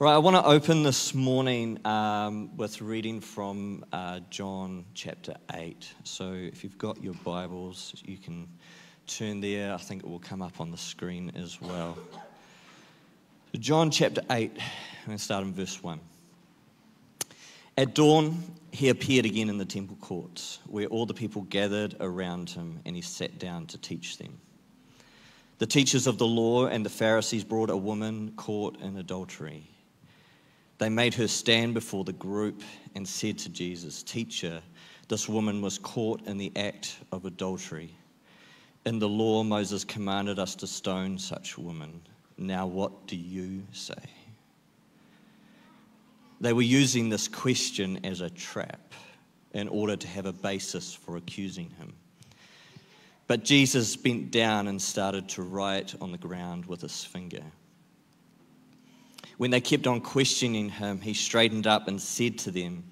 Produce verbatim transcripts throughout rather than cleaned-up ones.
Right, I want to open this morning um, with reading from uh, John chapter eight. So if you've got your Bibles, you can turn there. I think it will come up on the screen as well. So John chapter eight, and I start in verse one. At dawn, he appeared again in the temple courts, where all the people gathered around him, and he sat down to teach them. The teachers of the law and the Pharisees brought a woman caught in adultery. They made her stand before the group and said to Jesus, "Teacher, this woman was caught in the act of adultery. In the law, Moses commanded us to stone such women. Now what do you say?" They were using this question as a trap in order to have a basis for accusing him. But Jesus bent down and started to write on the ground with his finger. When they kept on questioning him, he straightened up and said to them,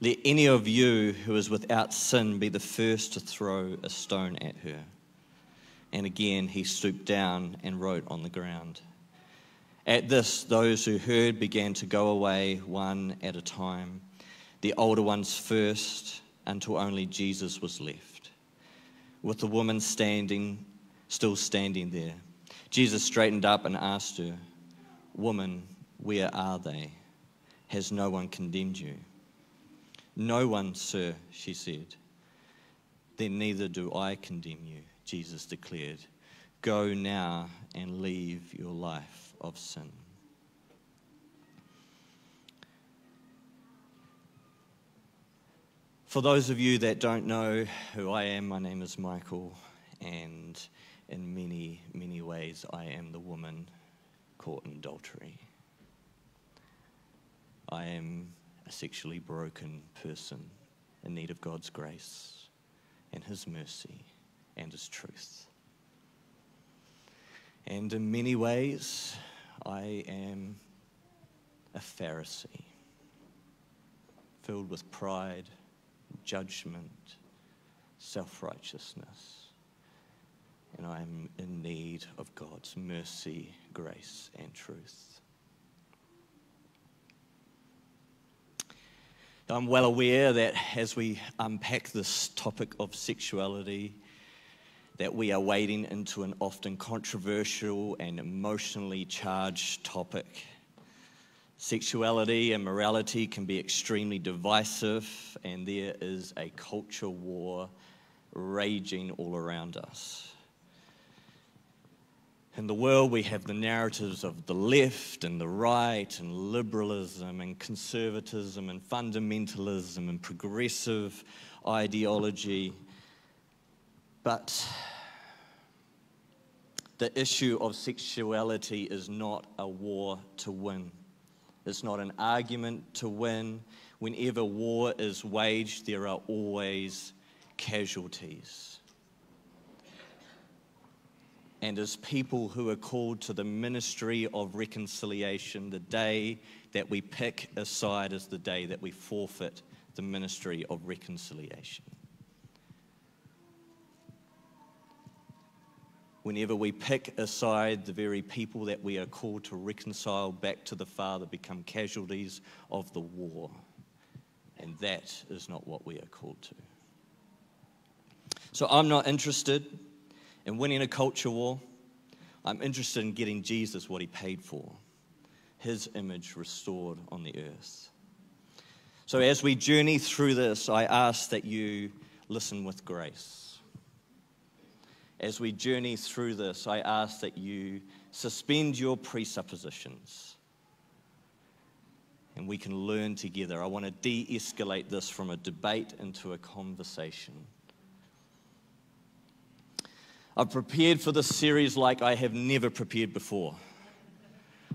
"Let any of you who is without sin be the first to throw a stone at her." And again he stooped down and wrote on the ground. At this, those who heard began to go away one at a time, the older ones first, until only Jesus was left, with the woman standing, still standing there. Jesus straightened up and asked her, "Woman, where are they? Has no one condemned you?" "No one, sir," she said. "Then neither do I condemn you," Jesus declared. "Go now and leave your life of sin." For those of you that don't know who I am, my name is Michael, and in many, many ways I am the woman caught in adultery. I am a sexually broken person in need of God's grace and his mercy and his truth. And in many ways, I am a Pharisee, filled with pride, judgment, self-righteousness, and I am in need of God's mercy, grace, and truth. Now, I'm well aware that as we unpack this topic of sexuality, that we are wading into an often controversial and emotionally charged topic. Sexuality and morality can be extremely divisive, and there is a culture war raging all around us. In the world, we have the narratives of the left and the right and liberalism and conservatism and fundamentalism and progressive ideology. But the issue of sexuality is not a war to win. It's not an argument to win. Whenever war is waged, there are always casualties. And as people who are called to the ministry of reconciliation, the day that we pick a side is the day that we forfeit the ministry of reconciliation. Whenever we pick aside, the very people that we are called to reconcile back to the Father become casualties of the war. And that is not what we are called to. So I'm not interested in winning a culture war. I'm interested in getting Jesus what he paid for, his image restored on the earth. So as we journey through this, I ask that you listen with grace. As we journey through this, I ask that you suspend your presuppositions and we can learn together. I want to de-escalate this from a debate into a conversation. I've prepared for this series like I have never prepared before.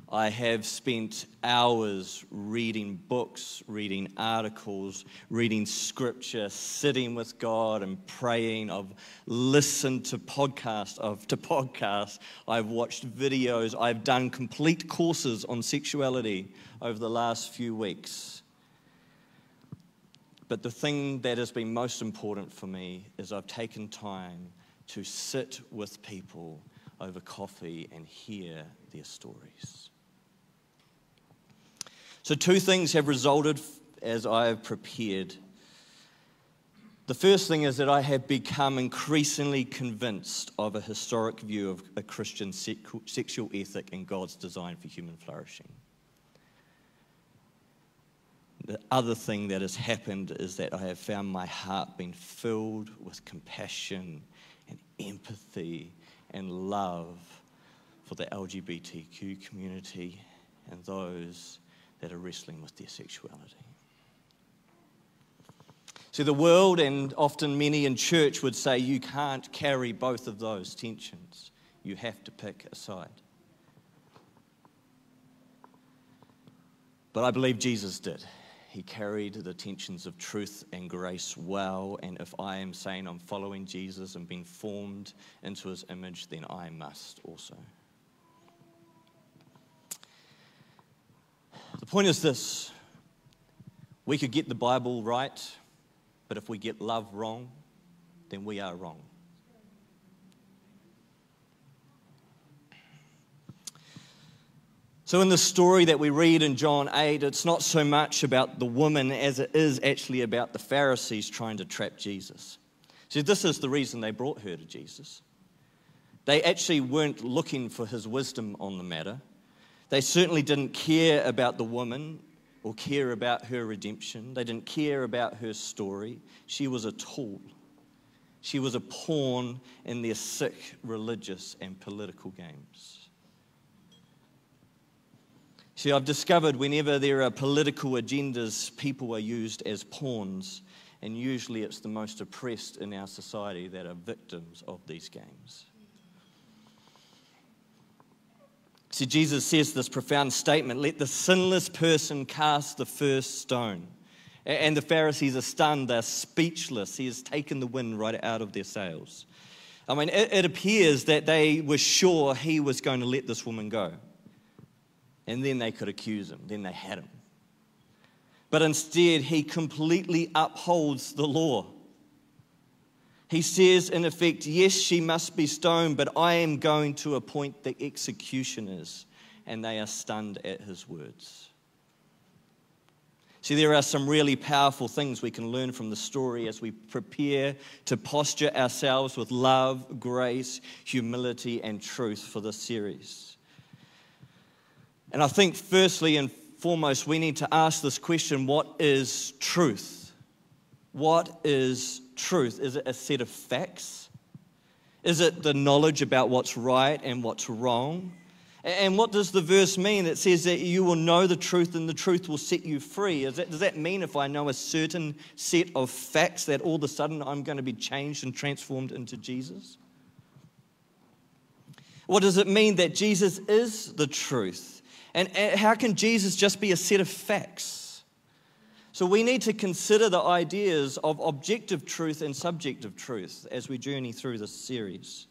I have spent hours reading books, reading articles, reading scripture, sitting with God and praying. I've listened to podcasts, I've, to podcasts. I've watched videos. I've done complete courses on sexuality over the last few weeks. But the thing that has been most important for me is I've taken time to sit with people over coffee and hear their stories. So two things have resulted as I have prepared. The first thing is that I have become increasingly convinced of a historic view of a Christian sexual ethic and God's design for human flourishing. The other thing that has happened is that I have found my heart being filled with compassion and empathy and love for the L G B T Q community and those that are wrestling with their sexuality. So the world, and often many in church, would say you can't carry both of those tensions. You have to pick a side. But I believe Jesus did. He carried the tensions of truth and grace well, and if I am saying I'm following Jesus and being formed into his image, then I must also. The point is this: we could get the Bible right, but if we get love wrong, then we are wrong. So in the story that we read in John eight, it's not so much about the woman as it is actually about the Pharisees trying to trap Jesus. So this is the reason they brought her to Jesus. They actually weren't looking for his wisdom on the matter. They certainly didn't care about the woman or care about her redemption. They didn't care about her story. She was a tool. She was a pawn in their sick religious and political games. See, I've discovered whenever there are political agendas, people are used as pawns, and usually it's the most oppressed in our society that are victims of these games. See, Jesus says this profound statement, let the sinless person cast the first stone. And the Pharisees are stunned, they're speechless. He has taken the wind right out of their sails. I mean, it, it appears that they were sure he was going to let this woman go. And then they could accuse him, then they had him. But instead, he completely upholds the law. He says, in effect, yes, she must be stoned, but I am going to appoint the executioners. And they are stunned at his words. See, there are some really powerful things we can learn from the story as we prepare to posture ourselves with love, grace, humility, and truth for this series. And I think, firstly and foremost, we need to ask this question, what is truth? What is truth? Is it a set of facts? Is it the knowledge about what's right and what's wrong? And what does the verse mean? It says that you will know the truth and the truth will set you free. Is that, does that mean if I know a certain set of facts that all of a sudden I'm going to be changed and transformed into Jesus? What does it mean that Jesus is the truth? And how can Jesus just be a set of facts? So we need to consider the ideas of objective truth and subjective truth as we journey through this series.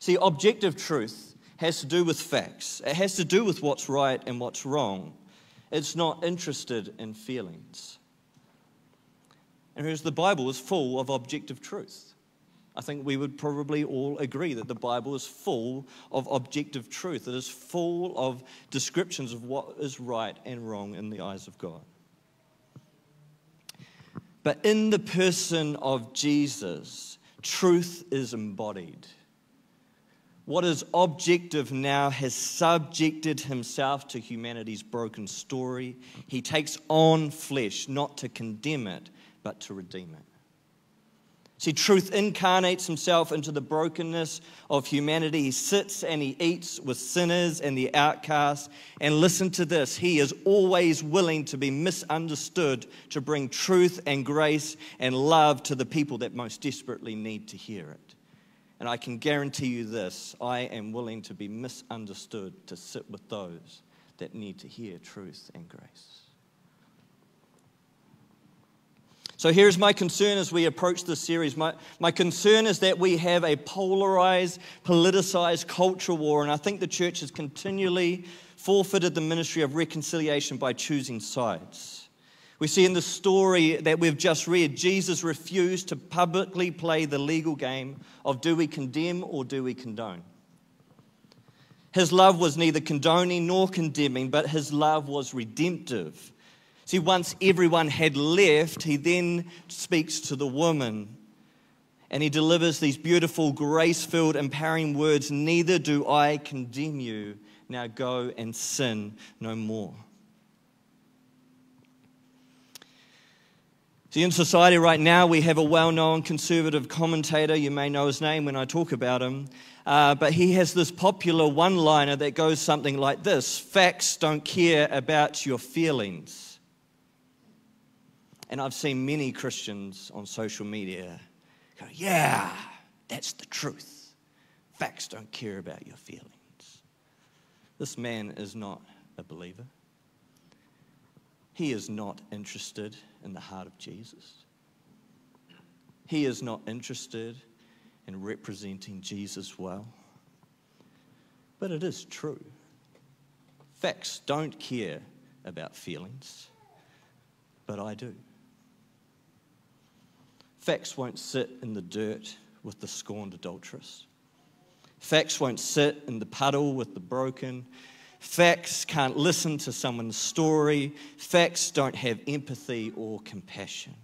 See, objective truth has to do with facts. It has to do with what's right and what's wrong. It's not interested in feelings. And whereas the Bible is full of objective truth. I think we would probably all agree that the Bible is full of objective truth. It is full of descriptions of what is right and wrong in the eyes of God. But in the person of Jesus, truth is embodied. What is objective now has subjected himself to humanity's broken story. He takes on flesh, not to condemn it, but to redeem it. See, truth incarnates himself into the brokenness of humanity. He sits and he eats with sinners and the outcasts. And listen to this, he is always willing to be misunderstood to bring truth and grace and love to the people that most desperately need to hear it. And I can guarantee you this, I am willing to be misunderstood to sit with those that need to hear truth and grace. So here's my concern as we approach this series. My, my concern is that we have a polarized, politicized culture war, and I think the church has continually forfeited the ministry of reconciliation by choosing sides. We see in the story that we've just read, Jesus refused to publicly play the legal game of do we condemn or do we condone? His love was neither condoning nor condemning, but his love was redemptive. See, once everyone had left, he then speaks to the woman and he delivers these beautiful, grace-filled, empowering words, "Neither do I condemn you. Now go and sin no more." See, in society right now, we have a well-known conservative commentator. You may know his name when I talk about him. Uh, but he has this popular one-liner that goes something like this: facts don't care about your feelings. And I've seen many Christians on social media go, "Yeah, that's the truth. Facts don't care about your feelings." This man is not a believer. He is not interested in the heart of Jesus. He is not interested in representing Jesus well. But it is true. Facts don't care about feelings, but I do. Facts won't sit in the dirt with the scorned adulteress. Facts won't sit in the puddle with the broken. Facts can't listen to someone's story. Facts don't have empathy or compassion.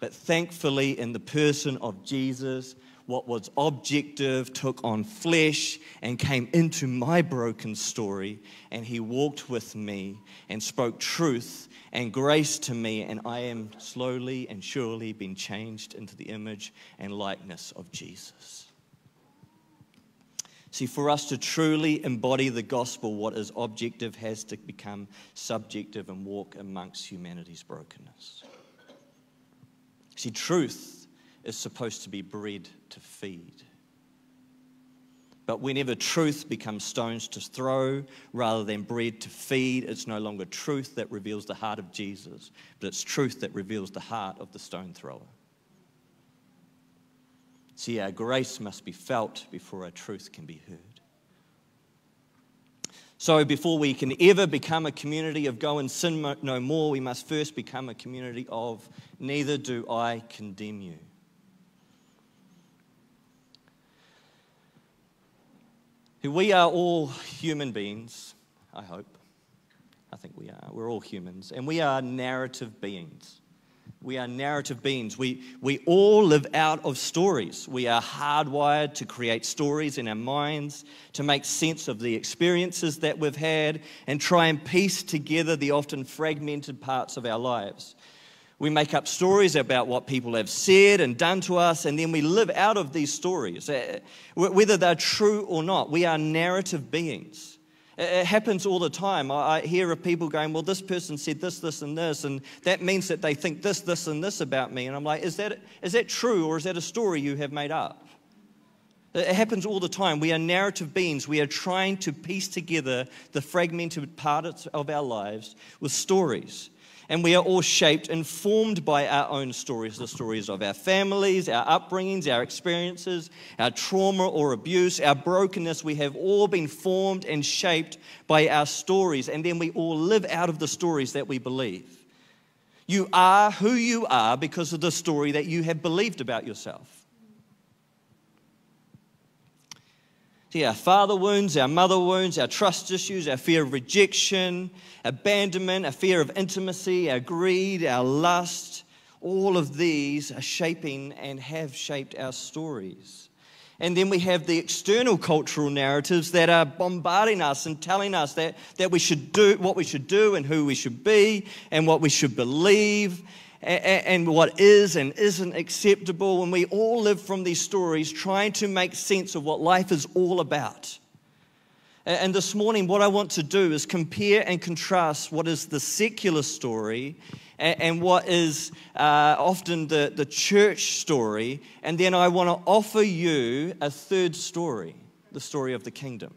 But thankfully, in the person of Jesus, what was objective took on flesh and came into my broken story, and he walked with me and spoke truth and grace to me, and I am slowly and surely being changed into the image and likeness of Jesus. See, for us to truly embody the gospel, what is objective has to become subjective and walk amongst humanity's brokenness. See, truth is supposed to be bread to feed. But whenever truth becomes stones to throw rather than bread to feed, it's no longer truth that reveals the heart of Jesus, but it's truth that reveals the heart of the stone thrower. See, our grace must be felt before our truth can be heard. So before we can ever become a community of go and sin no more, we must first become a community of neither do I condemn you. We are all human beings, I hope. I think we are. We're all humans. And we are narrative beings. We are narrative beings. We, we all live out of stories. We are hardwired to create stories in our minds, to make sense of the experiences that we've had, and try and piece together the often fragmented parts of our lives. We make up stories about what people have said and done to us, and then we live out of these stories, whether they're true or not. We are narrative beings. It happens all the time. I hear of people going, "Well, this person said this, this, and this, and that means that they think this, this, and this about me." And I'm like, is that, is that true, or is that a story you have made up? It happens all the time. We are narrative beings. We are trying to piece together the fragmented parts of our lives with stories. And we are all shaped and formed by our own stories, the stories of our families, our upbringings, our experiences, our trauma or abuse, our brokenness. We have all been formed and shaped by our stories, and then we all live out of the stories that we believe. You are who you are because of the story that you have believed about yourself. See, our father wounds, our mother wounds, our trust issues, our fear of rejection, abandonment, our fear of intimacy, our greed, our lust, all of these are shaping and have shaped our stories. And then we have the external cultural narratives that are bombarding us and telling us that, that we should do what we should do and who we should be and what we should believe and what is and isn't acceptable, and we all live from these stories trying to make sense of what life is all about. And this morning, what I want to do is compare and contrast what is the secular story and what is uh, often the, the church story, and then I want to offer you a third story, the story of the kingdom.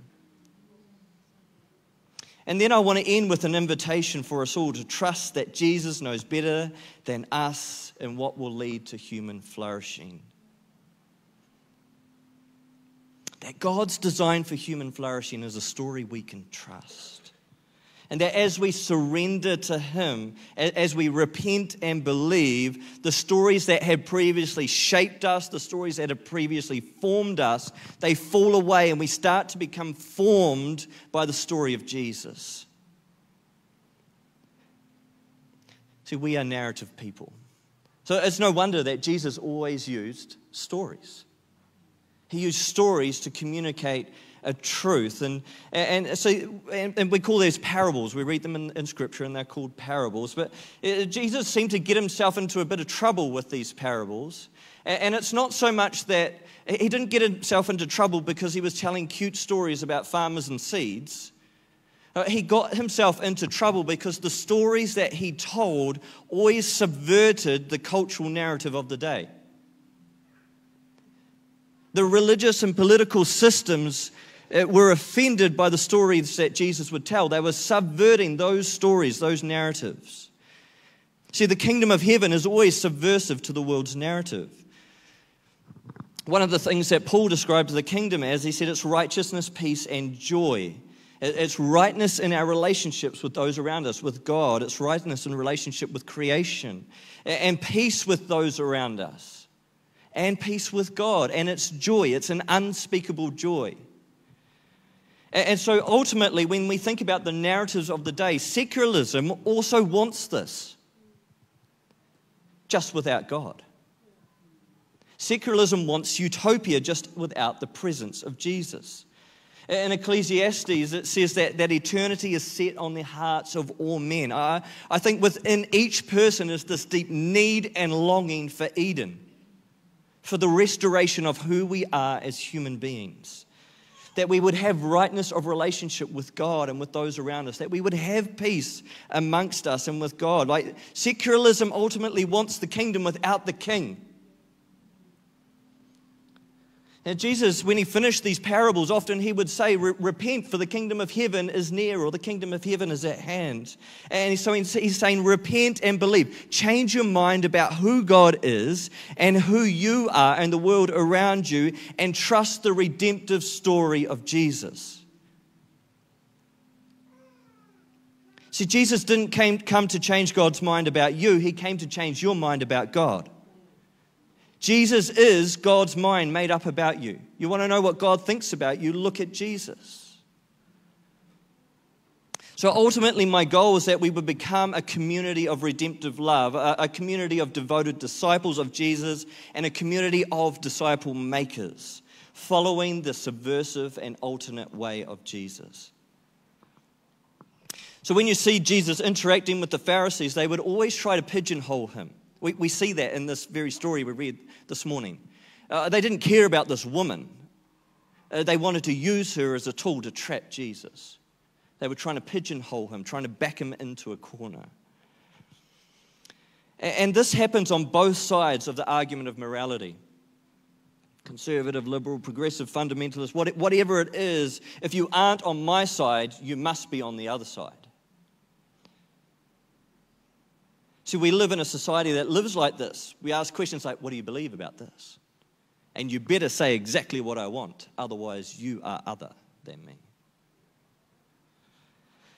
And then I want to end with an invitation for us all to trust that Jesus knows better than us and what will lead to human flourishing. That God's design for human flourishing is a story we can trust. And that as we surrender to Him, as we repent and believe, the stories that had previously shaped us, the stories that had previously formed us, they fall away and we start to become formed by the story of Jesus. See, we are narrative people. So it's no wonder that Jesus always used stories. He used stories to communicate a truth, and and so and, and we call these parables. We read them in, in Scripture, and they're called parables. But it, Jesus seemed to get himself into a bit of trouble with these parables, and, and it's not so much that he didn't get himself into trouble because he was telling cute stories about farmers and seeds. He got himself into trouble because the stories that he told always subverted the cultural narrative of the day. The religious and political systems were offended by the stories that Jesus would tell. They were subverting those stories, those narratives. See, the kingdom of heaven is always subversive to the world's narrative. One of the things that Paul described the kingdom as, he said, it's righteousness, peace, and joy. It's rightness in our relationships with those around us, with God. It's rightness in relationship with creation, and peace with those around us, and peace with God. And it's joy. It's an unspeakable joy. And so ultimately, when we think about the narratives of the day, secularism also wants this, just without God. Secularism wants utopia just without the presence of Jesus. In Ecclesiastes, it says that, that eternity is set on the hearts of all men. I, I think within each person is this deep need and longing for Eden, for the restoration of who we are as human beings, that we would have rightness of relationship with God and with those around us, that we would have peace amongst us and with God. Like, secularism ultimately wants the kingdom without the king. Now, Jesus, when he finished these parables, often he would say, repent, for the kingdom of heaven is near, or the kingdom of heaven is at hand. And so he's saying, repent and believe. Change your mind about who God is and who you are and the world around you, and trust the redemptive story of Jesus. See, Jesus didn't came, come to change God's mind about you. He came to change your mind about God. Jesus is God's mind made up about you. You want to know what God thinks about you? Look at Jesus. So ultimately, my goal is that we would become a community of redemptive love, a community of devoted disciples of Jesus, and a community of disciple makers, following the subversive and alternate way of Jesus. So when you see Jesus interacting with the Pharisees, they would always try to pigeonhole him. We, we see that in this very story we read this morning. Uh, they didn't care about this woman. Uh, they wanted to use her as a tool to trap Jesus. They were trying to pigeonhole him, trying to back him into a corner. And, and this happens on both sides of the argument of morality. Conservative, liberal, progressive, fundamentalist, what, whatever it is, if you aren't on my side, you must be on the other side. See, we live in a society that lives like this. We ask questions like, what do you believe about this? And you better say exactly what I want, otherwise you are other than me.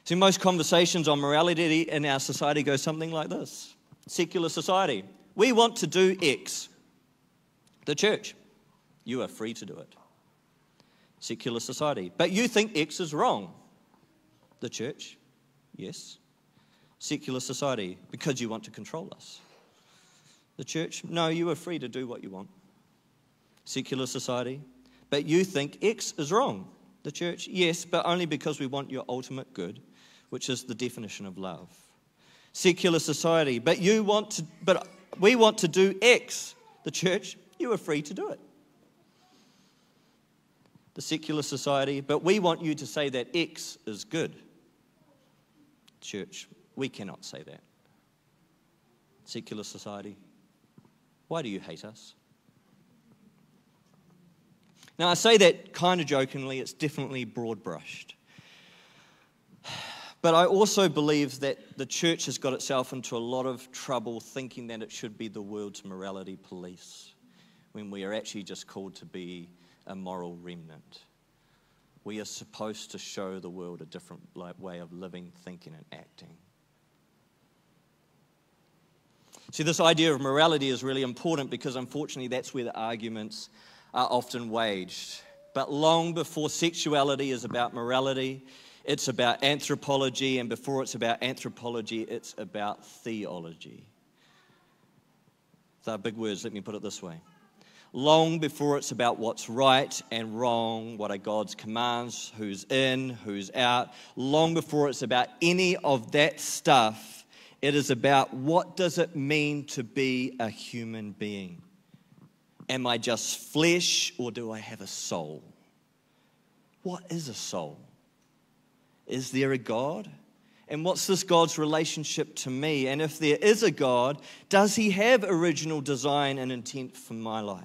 See, most conversations on morality in our society go something like this. Secular society, we want to do X. The church, you are free to do it. Secular society, but you think X is wrong. The church, yes. Secular society, because you want to control us. The church, no, you are free to do what you want. Secular society, but you think X is wrong. The church, yes, but only because we want your ultimate good, which is the definition of love. Secular society, but you want to, but we want to do X. The church, you are free to do it. The secular society, but we want you to say that X is good. Church, we cannot say that. Secular society, why do you hate us? Now, I say that kind of jokingly, it's definitely broad brushed. But I also believe that the church has got itself into a lot of trouble thinking that it should be the world's morality police, when we are actually just called to be a moral remnant. We are supposed to show the world a different way of living, thinking, and acting. See, this idea of morality is really important because, unfortunately, that's where the arguments are often waged. But long before sexuality is about morality, it's about anthropology, and before it's about anthropology, it's about theology. They're big words, let me put it this way. Long before it's about what's right and wrong, what are God's commands, who's in, who's out, long before it's about any of that stuff, it is about what does it mean to be a human being? Am I just flesh or do I have a soul? What is a soul? Is there a God? And what's this God's relationship to me? And if there is a God, does he have original design and intent for my life?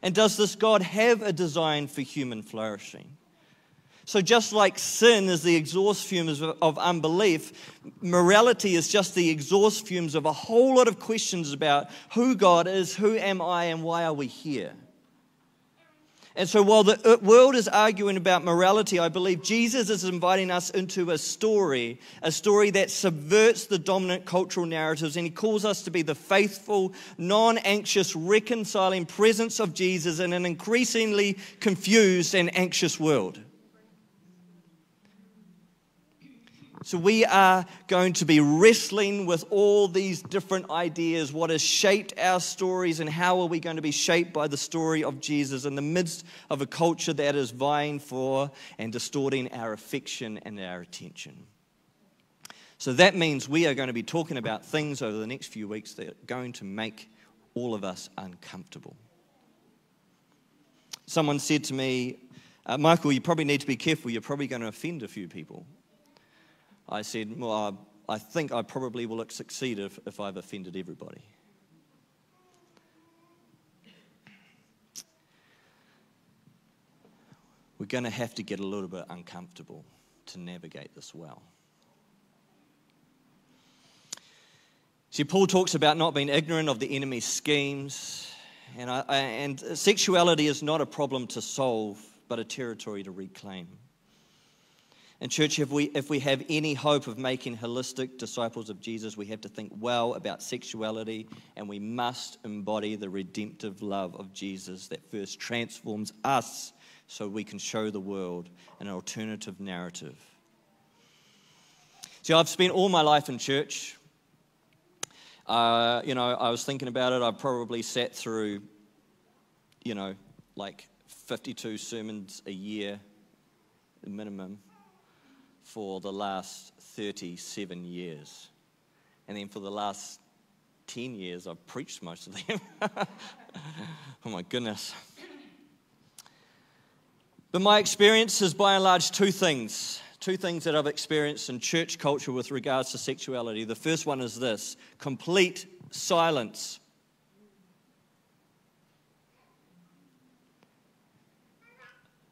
And does this God have a design for human flourishing? So just like sin is the exhaust fumes of unbelief, morality is just the exhaust fumes of a whole lot of questions about who God is, who am I, and why are we here? And so while the world is arguing about morality, I believe Jesus is inviting us into a story, a story that subverts the dominant cultural narratives, and he calls us to be the faithful, non-anxious, reconciling presence of Jesus in an increasingly confused and anxious world. So we are going to be wrestling with all these different ideas, what has shaped our stories and how are we going to be shaped by the story of Jesus in the midst of a culture that is vying for and distorting our affection and our attention. So that means we are going to be talking about things over the next few weeks that are going to make all of us uncomfortable. Someone said to me, uh, Michael, you probably need to be careful, you're probably going to offend a few people. I said, well, I think I probably will succeed if, if I've offended everybody. We're going to have to get a little bit uncomfortable to navigate this well. See, Paul talks about not being ignorant of the enemy's schemes, and, I, and sexuality is not a problem to solve, but a territory to reclaim. And church, if we, if we have any hope of making holistic disciples of Jesus, we have to think well about sexuality, and we must embody the redemptive love of Jesus that first transforms us so we can show the world an alternative narrative. See, I've spent all my life in church. Uh, you know, I was thinking about it. I've probably sat through, you know, like fifty-two sermons a year, the minimum, for the last thirty-seven years. And then for the last ten years, I've preached most of them. Oh my goodness. But my experience is by and large two things, two things that I've experienced in church culture with regards to sexuality. The first one is this, complete silence.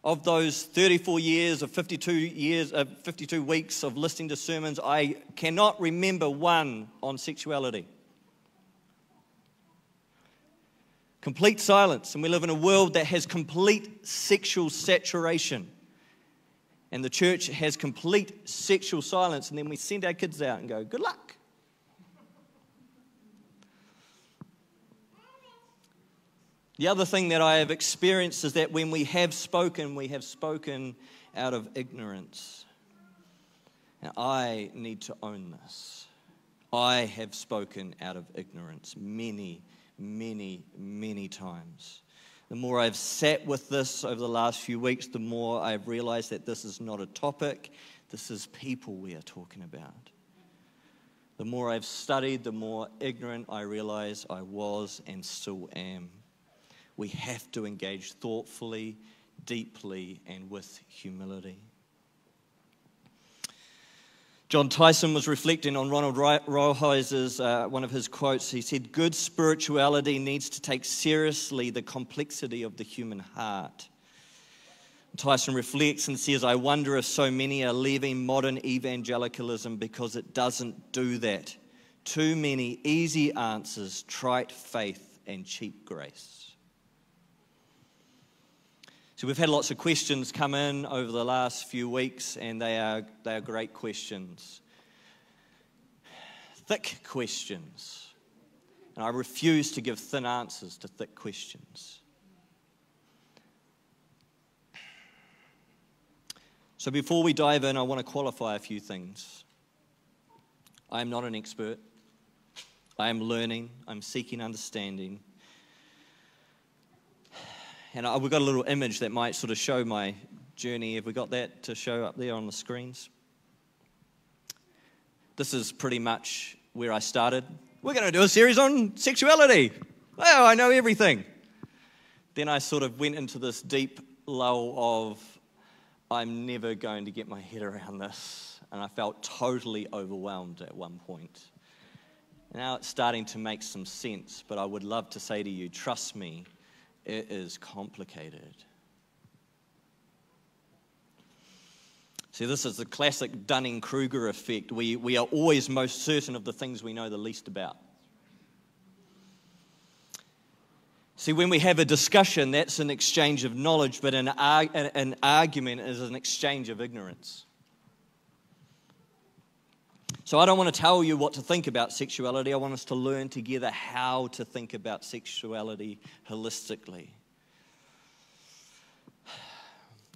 Of those thirty-four years, of fifty-two years, of fifty-two weeks of listening to sermons, I cannot remember one on sexuality. Complete silence, and we live in a world that has complete sexual saturation. And the church has complete sexual silence, and then we send our kids out and go, good luck. The other thing that I have experienced is that when we have spoken, we have spoken out of ignorance. Now, I need to own this. I have spoken out of ignorance many, many, many times. The more I've sat with this over the last few weeks, the more I've realized that this is not a topic, this is people we are talking about. The more I've studied, the more ignorant I realize I was and still am. We have to engage thoughtfully, deeply, and with humility. John Tyson was reflecting on Ronald Rolheiser's, uh, one of his quotes. He said, good spirituality needs to take seriously the complexity of the human heart. Tyson reflects and says, I wonder if so many are leaving modern evangelicalism because it doesn't do that. Too many easy answers, trite faith, and cheap grace. So we've had lots of questions come in over the last few weeks, and they are, they are great questions. Thick questions. And I refuse to give thin answers to thick questions. So before we dive in, I want to qualify a few things. I am not an expert. I am learning. I'm seeking understanding. And I, we've got a little image that might sort of show my journey. Have we got that to show up there on the screens? This is pretty much where I started. We're going to do a series on sexuality. Well, I know everything. Then I sort of went into this deep lull of, I'm never going to get my head around this. And I felt totally overwhelmed at one point. Now it's starting to make some sense, but I would love to say to you, trust me, it is complicated. See, this is the classic Dunning-Kruger effect. We, we are always most certain of the things we know the least about. See, when we have a discussion, that's an exchange of knowledge, but an, ar- an argument is an exchange of ignorance. So I don't want to tell you what to think about sexuality. I want us to learn together how to think about sexuality holistically.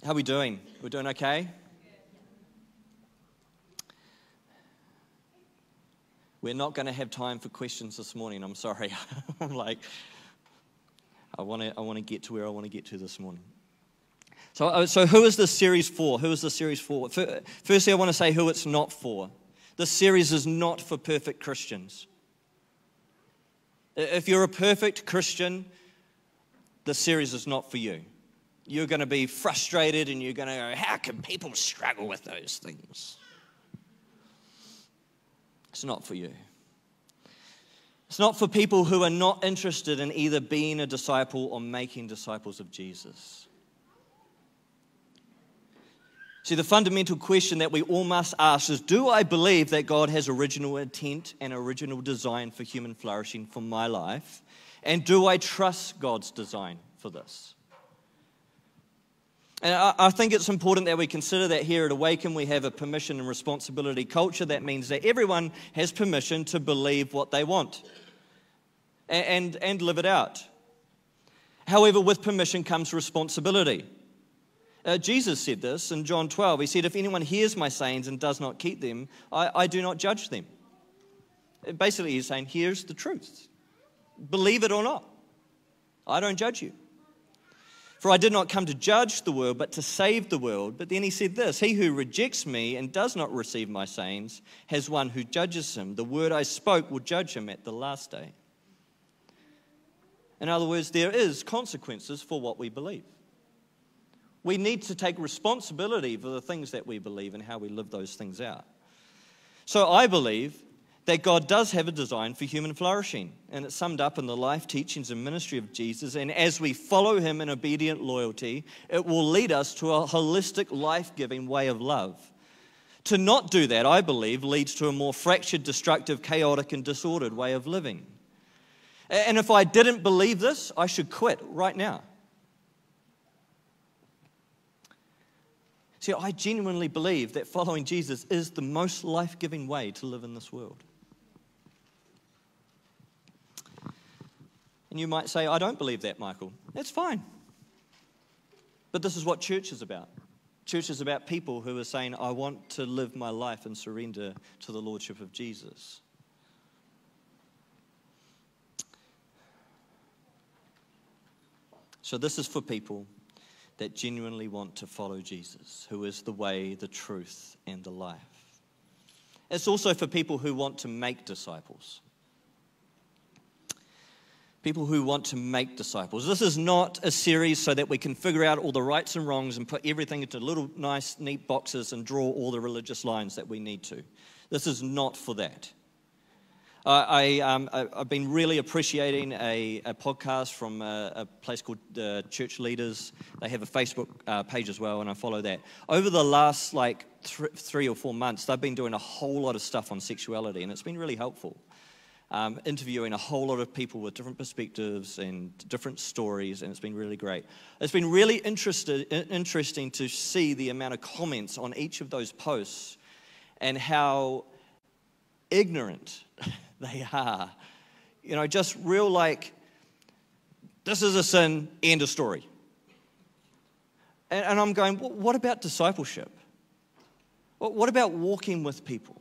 How are we doing? We're doing okay? We're not going to have time for questions this morning. I'm sorry. I'm like... I want to I want to get to where I want to get to this morning. So, so who is this series for? Who is this series for? Firstly, I want to say who it's not for. This series is not for perfect Christians. If you're a perfect Christian, this series is not for you. You're going to be frustrated and you're going to go, how can people struggle with those things? It's not for you. It's not for people who are not interested in either being a disciple or making disciples of Jesus. See, the fundamental question that we all must ask is, do I believe that God has original intent and original design for human flourishing for my life? And do I trust God's design for this? And I, I think it's important that we consider that here at Awaken we have a permission and responsibility culture. That means that everyone has permission to believe what they want. And, and live it out. However, with permission comes responsibility. Uh, Jesus said this in John twelve. He said, if anyone hears my sayings and does not keep them, I, I do not judge them. Basically, he's saying, here's the truth. Believe it or not. I don't judge you. For I did not come to judge the world, but to save the world. But then he said this, he who rejects me and does not receive my sayings has one who judges him. The word I spoke will judge him at the last day. In other words, there is consequences for what we believe. We need to take responsibility for the things that we believe and how we live those things out. So I believe that God does have a design for human flourishing, and it's summed up in the life, teachings, and ministry of Jesus, and as we follow him in obedient loyalty, it will lead us to a holistic, life-giving way of love. To not do that, I believe, leads to a more fractured, destructive, chaotic, and disordered way of living. And if I didn't believe this, I should quit right now. See, I genuinely believe that following Jesus is the most life-giving way to live in this world. And you might say, I don't believe that, Michael. That's fine. But this is what church is about. Church is about people who are saying, I want to live my life and surrender to the Lordship of Jesus. So this is for people that genuinely want to follow Jesus, who is the way, the truth, and the life. It's also for people who want to make disciples. People who want to make disciples. This is not a series so that we can figure out all the rights and wrongs and put everything into little nice, neat boxes and draw all the religious lines that we need to. This is not for that. Uh, I, um, I, I've been really appreciating a, a podcast from a, a place called uh, Church Leaders. They have a Facebook uh, page as well, and I follow that. Over the last like th- three or four months, they've been doing a whole lot of stuff on sexuality, and it's been really helpful. um, interviewing a whole lot of people with different perspectives and different stories, and it's been really great. It's been really interested, interesting to see the amount of comments on each of those posts and how ignorant they are. You know, just real like, this is a sin, end of story. And, and I'm going, well, what about discipleship? Well, what about walking with people?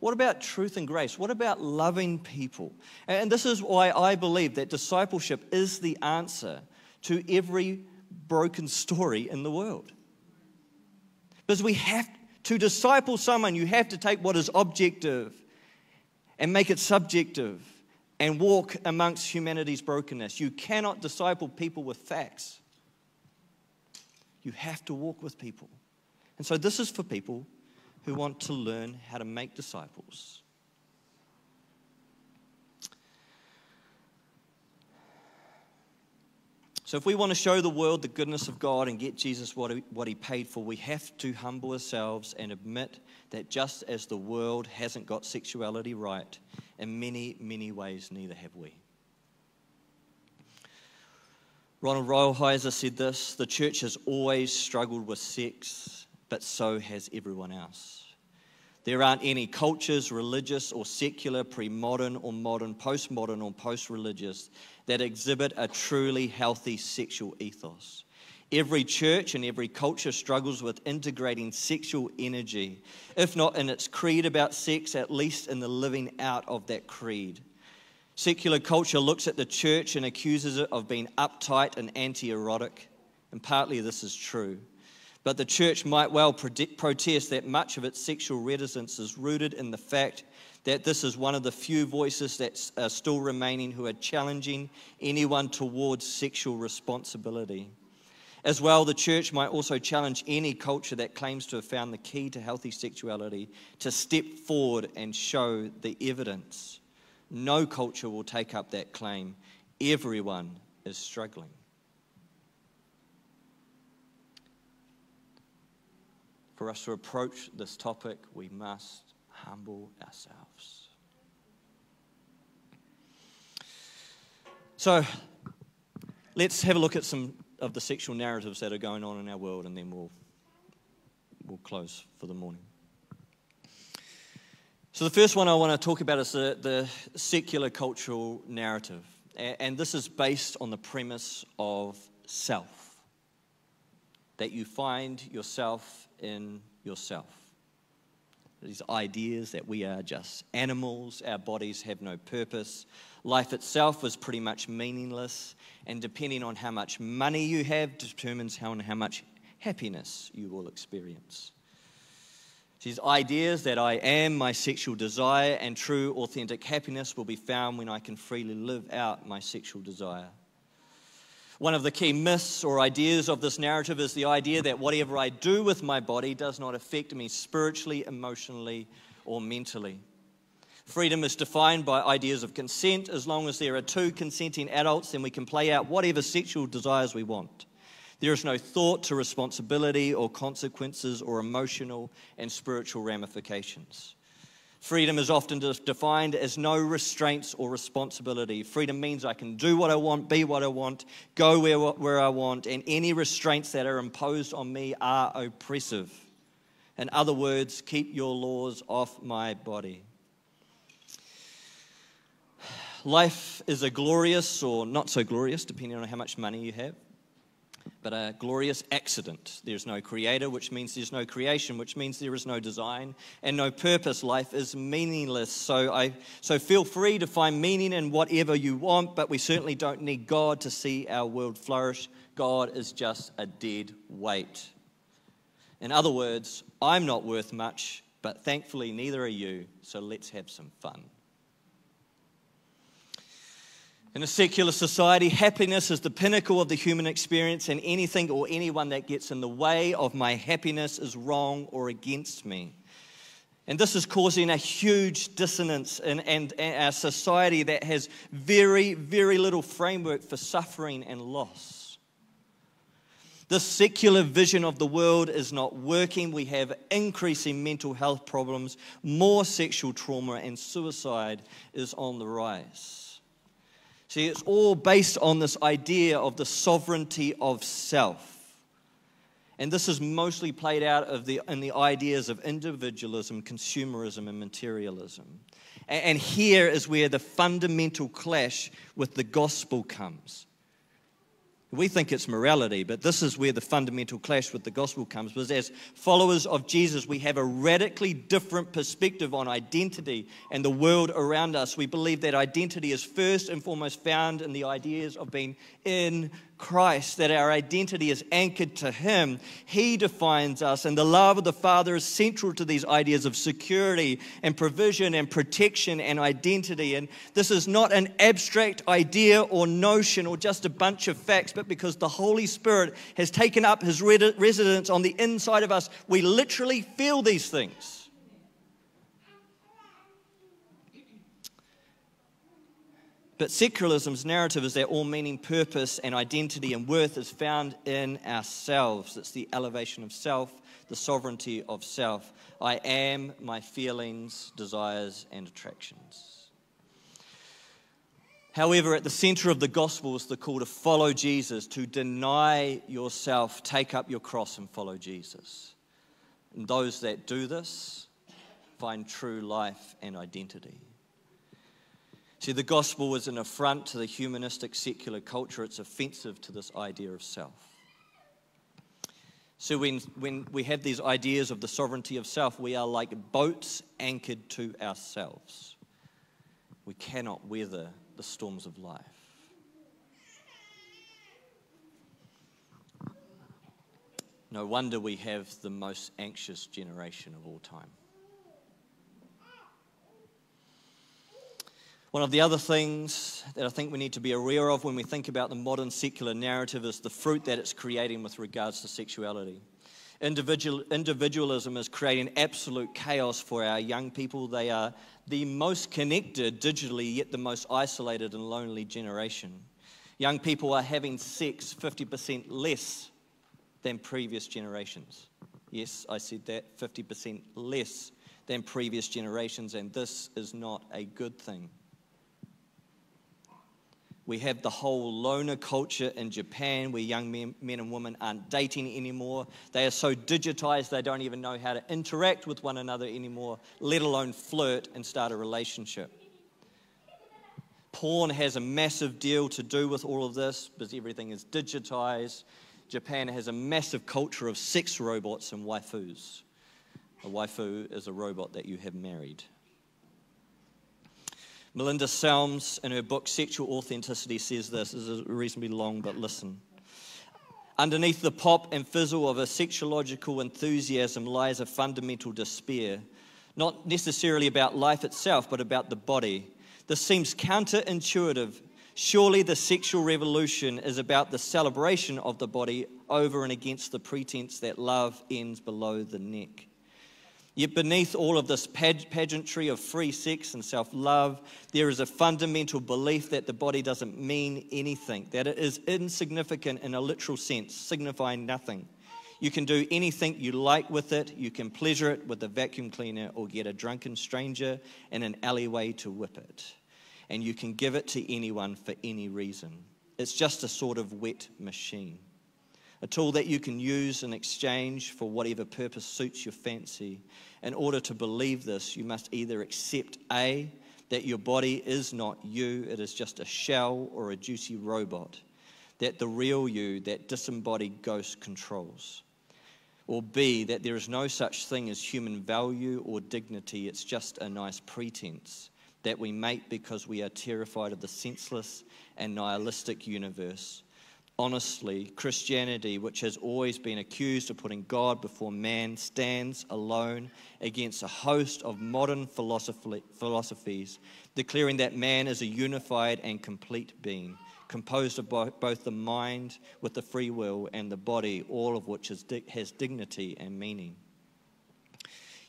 What about truth and grace? What about loving people? And this is why I believe that discipleship is the answer to every broken story in the world. Because we have to disciple someone, you have to take what is objective and make it subjective and walk amongst humanity's brokenness. You cannot disciple people with facts. You have to walk with people. And so this is for people who want to learn how to make disciples. So if we want to show the world the goodness of God and get Jesus what he, what he paid for, we have to humble ourselves and admit that just as the world hasn't got sexuality right, in many, many ways neither have we. Ronald Rolheiser said this, "The church has always struggled with sex, but so has everyone else. There aren't any cultures, religious or secular, pre-modern or modern, post-modern or post-religious, that exhibit a truly healthy sexual ethos. Every church and every culture struggles with integrating sexual energy, if not in its creed about sex, at least in the living out of that creed. Secular culture looks at the church and accuses it of being uptight and anti-erotic, and partly this is true. But the church might well protest that much of its sexual reticence is rooted in the fact that this is one of the few voices that are still remaining who are challenging anyone towards sexual responsibility. As well, the church might also challenge any culture that claims to have found the key to healthy sexuality to step forward and show the evidence. No culture will take up that claim. Everyone is struggling." For us to approach this topic, we must humble ourselves. So let's have a look at some of the sexual narratives that are going on in our world, and then we'll, we'll close for the morning. So the first one I want to talk about is the, the secular cultural narrative, and, and this is based on the premise of self. That you find yourself in yourself. These ideas that we are just animals, our bodies have no purpose, life itself is pretty much meaningless, and depending on how much money you have determines how and how much happiness you will experience. These ideas that I am, my sexual desire, and true authentic happiness will be found when I can freely live out my sexual desire. One of the key myths or ideas of this narrative is the idea that whatever I do with my body does not affect me spiritually, emotionally, or mentally. Freedom is defined by ideas of consent. As long as there are two consenting adults, then we can play out whatever sexual desires we want. There is no thought to responsibility or consequences or emotional and spiritual ramifications. Freedom is often defined as no restraints or responsibility. Freedom means I can do what I want, be what I want, go where, where I want, and any restraints that are imposed on me are oppressive. In other words, keep your laws off my body. Life is a glorious or not so glorious, depending on how much money you have, but a glorious accident. There's no creator, which means there's no creation, which means there is no design and no purpose. Life is meaningless, so I, so feel free to find meaning in whatever you want, but we certainly don't need God to see our world flourish. God is just a dead weight. In other words, I'm not worth much, but thankfully neither are you, so let's have some fun. In a secular society, happiness is the pinnacle of the human experience, and anything or anyone that gets in the way of my happiness is wrong or against me. And this is causing a huge dissonance in, in, in our society that has very, very little framework for suffering and loss. This secular vision of the world is not working. We have increasing mental health problems, more sexual trauma, and suicide is on the rise. See, it's all based on this idea of the sovereignty of self. And this is mostly played out of the, in the ideas of individualism, consumerism, and materialism. And, and here is where the fundamental clash with the gospel comes. We think it's morality, but this is where the fundamental clash with the gospel comes, because as followers of Jesus, we have a radically different perspective on identity and the world around us. We believe that identity is first and foremost found in the ideas of being in Christ, that our identity is anchored to Him. He defines us, and the love of the Father is central to these ideas of security and provision and protection and identity. And this is not an abstract idea or notion or just a bunch of facts, but because the Holy Spirit has taken up His residence on the inside of us, we literally feel these things. But secularism's narrative is that all meaning, purpose, and identity and worth is found in ourselves. It's the elevation of self, the sovereignty of self. I am my feelings, desires, and attractions. However, at the center of the gospel is the call to follow Jesus, to deny yourself, take up your cross and follow Jesus. And those that do this find true life and identity. See, the gospel is an affront to the humanistic secular culture. It's offensive to this idea of self. So when, when we have these ideas of the sovereignty of self, we are like boats anchored to ourselves. We cannot weather the storms of life. No wonder we have the most anxious generation of all time. One of the other things that I think we need to be aware of when we think about the modern secular narrative is the fruit that it's creating with regards to sexuality. Individual, individualism is creating absolute chaos for our young people. They are the most connected digitally, yet the most isolated and lonely generation. Young people are having sex fifty percent less than previous generations. Yes, I said that, fifty percent less than previous generations, and this is not a good thing. We have the whole loner culture in Japan where young men, men and women aren't dating anymore. They are so digitized they don't even know how to interact with one another anymore, let alone flirt and start a relationship. Porn has a massive deal to do with all of this because everything is digitized. Japan has a massive culture of sex robots and waifus. A waifu is a robot that you have married. Melinda Selms, in her book Sexual Authenticity, says this. This is reasonably long, but listen. Underneath the pop and fizzle of a sexological enthusiasm lies a fundamental despair, not necessarily about life itself, but about the body. This seems counterintuitive. Surely the sexual revolution is about the celebration of the body over and against the pretense that love ends below the neck. Yet beneath all of this pageantry of free sex and self-love, there is a fundamental belief that the body doesn't mean anything, that it is insignificant in a literal sense, signifying nothing. You can do anything you like with it. You can pleasure it with a vacuum cleaner or get a drunken stranger in an alleyway to whip it. And you can give it to anyone for any reason. It's just a sort of wet machine, a tool that you can use in exchange for whatever purpose suits your fancy. In order to believe this, you must either accept A, that your body is not you, it is just a shell or a juicy robot that the real you, that disembodied ghost, controls, or B, that there is no such thing as human value or dignity, it's just a nice pretense that we make because we are terrified of the senseless and nihilistic universe. Honestly, Christianity, which has always been accused of putting God before man, stands alone against a host of modern philosophies, declaring that man is a unified and complete being, composed of both the mind with the free will and the body, all of which is, has dignity and meaning.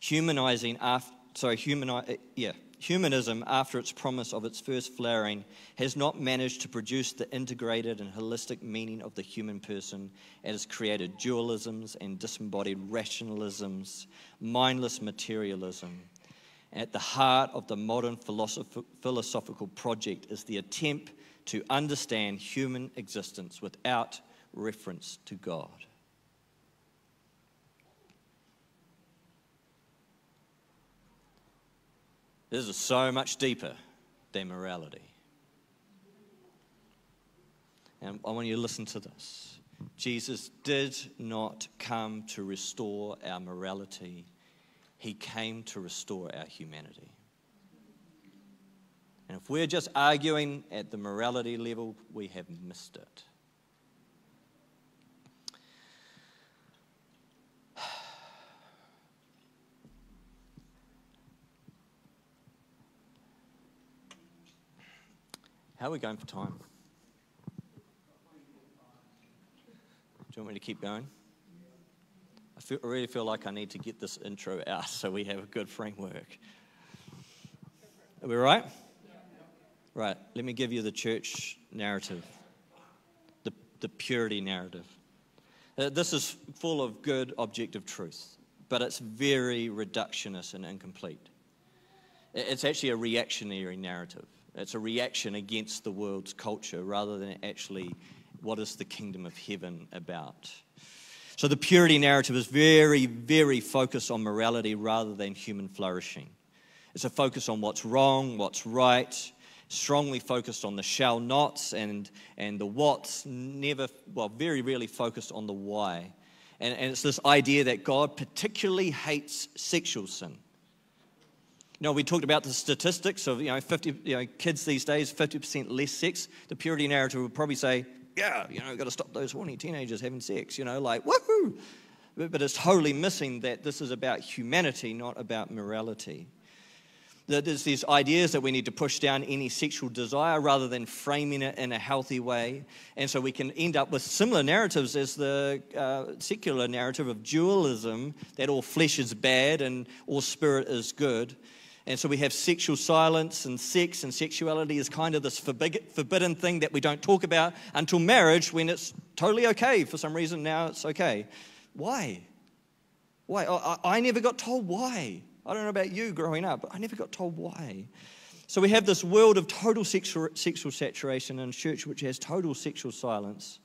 Humanizing after, sorry, humani- yeah, Humanism, after its promise of its first flowering, has not managed to produce the integrated and holistic meaning of the human person and has created dualisms and disembodied rationalisms, mindless materialism. At the heart of the modern philosoph- philosophical project is the attempt to understand human existence without reference to God. This is so much deeper than morality. And I want you to listen to this. Jesus did not come to restore our morality. He came to restore our humanity. And if we're just arguing at the morality level, we have missed it. How are we going for time? Do you want me to keep going? I, feel, I really feel like I need to get this intro out so we have a good framework. Are we right? Right, let me give you the church narrative, the, the purity narrative. Uh, this is full of good objective truth, but it's very reductionist and incomplete. It's actually a reactionary narrative. It's a reaction against the world's culture rather than actually what is the kingdom of heaven about. So the purity narrative is very, very focused on morality rather than human flourishing. It's a focus on what's wrong, what's right, strongly focused on the shall nots and, and the what's, never, well, very rarely focused on the why. And, and it's this idea that God particularly hates sexual sin. You know, we talked about the statistics of, you know, fifty, you know, kids these days, fifty percent less sex. The purity narrative would probably say, yeah, you know, got to stop those horny teenagers having sex, you know, like, woohoo. But, but it's totally missing that this is about humanity, not about morality. That there's these ideas that we need to push down any sexual desire rather than framing it in a healthy way. And so we can end up with similar narratives as the uh, secular narrative of dualism, that all flesh is bad and all spirit is good. And so we have sexual silence, and sex and sexuality is kind of this forbidden thing that we don't talk about until marriage, when it's totally okay. For some reason now it's okay. Why? Why? I, I never got told why. I don't know about you growing up, but I never got told why. So we have this world of total sexual, sexual saturation in church, which has total sexual silence.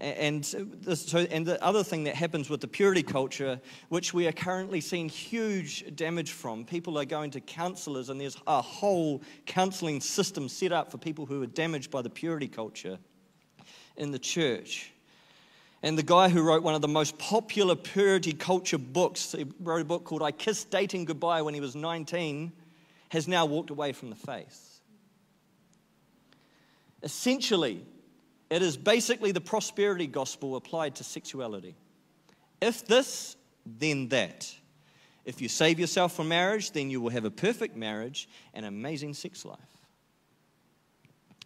And, this, so, and the other thing that happens with the purity culture, which we are currently seeing huge damage from, people are going to counsellors, and there's a whole counselling system set up for people who are damaged by the purity culture in the church. And the guy who wrote one of the most popular purity culture books, he wrote a book called I Kissed Dating Goodbye when he was nineteen, has now walked away from the faith. Essentially, it is basically the prosperity gospel applied to sexuality. If this, then that. If you save yourself from marriage, then you will have a perfect marriage and amazing sex life.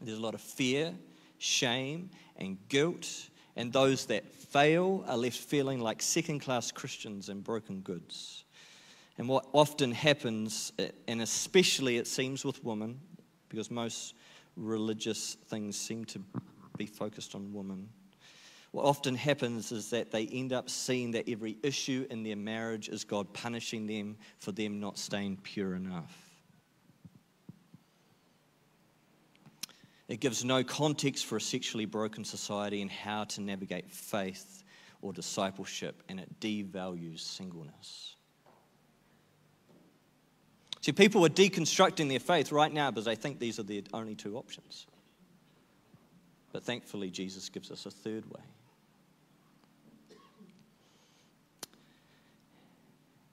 There's a lot of fear, shame, and guilt, and those that fail are left feeling like second-class Christians and broken goods. And what often happens, and especially it seems with women, because most religious things seem to be focused on women. What often happens is that they end up seeing that every issue in their marriage is God punishing them for them not staying pure enough. It gives no context for a sexually broken society and how to navigate faith or discipleship, and it devalues singleness. See, people are deconstructing their faith right now because they think these are the only two options. But thankfully, Jesus gives us a third way.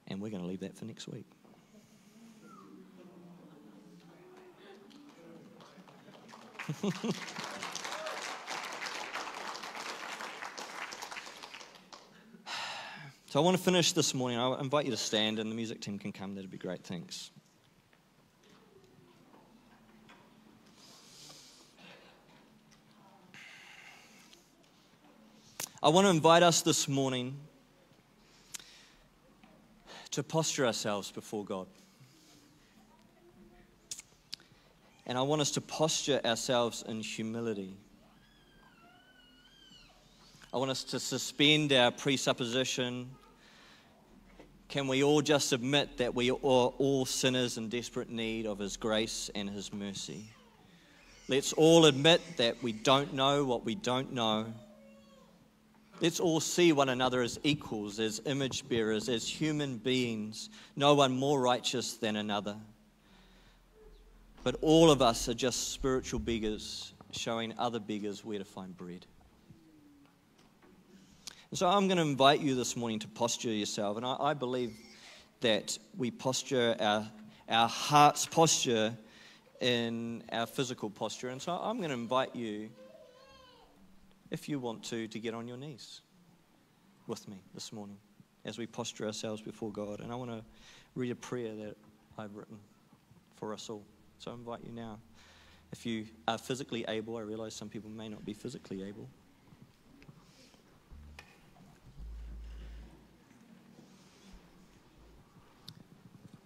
And we're going to leave that for next week. So I want to finish this morning. I invite you to stand, and the music team can come. That'd be great. Thanks. I want to invite us this morning to posture ourselves before God. And I want us to posture ourselves in humility. I want us to suspend our presupposition. Can we all just admit that we are all sinners in desperate need of His grace and His mercy? Let's all admit that we don't know what we don't know. Let's all see one another as equals, as image bearers, as human beings, no one more righteous than another. But all of us are just spiritual beggars, showing other beggars where to find bread. So I'm going to invite you this morning to posture yourself, and I, I believe that we posture our, our heart's posture in our physical posture, and so I'm going to invite you, if you want to, to get on your knees with me this morning as we posture ourselves before God, and I want to read a prayer that I've written for us all. So I invite you now, if you are physically able, I realize some people may not be physically able,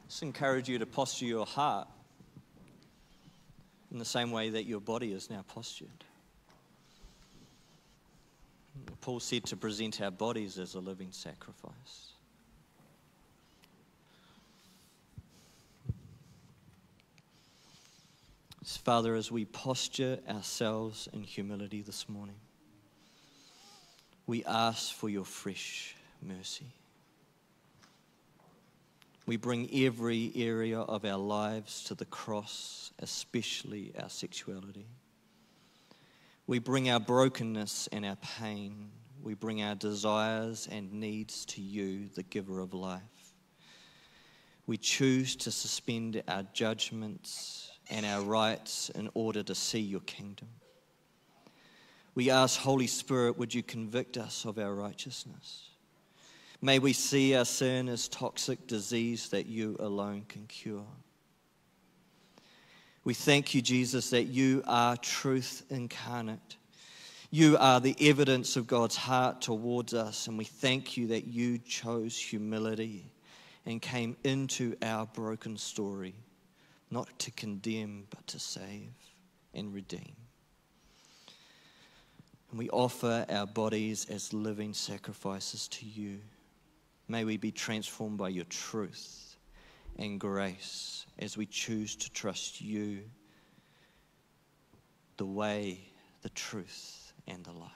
just encourage you to posture your heart in the same way that your body is now postured. Paul said to present our bodies as a living sacrifice. So Father, as we posture ourselves in humility this morning, we ask for your fresh mercy. We bring every area of our lives to the cross, especially our sexuality. We bring our brokenness and our pain. We bring our desires and needs to you, the giver of life. We choose to suspend our judgments and our rights in order to see your kingdom. We ask, Holy Spirit, would you convict us of our righteousness? May we see our sin as toxic disease that you alone can cure. We thank you, Jesus, that you are truth incarnate. You are the evidence of God's heart towards us, and we thank you that you chose humility and came into our broken story, not to condemn, but to save and redeem. And we offer our bodies as living sacrifices to you. May we be transformed by your truth and grace as we choose to trust you, the way, the truth, and the life.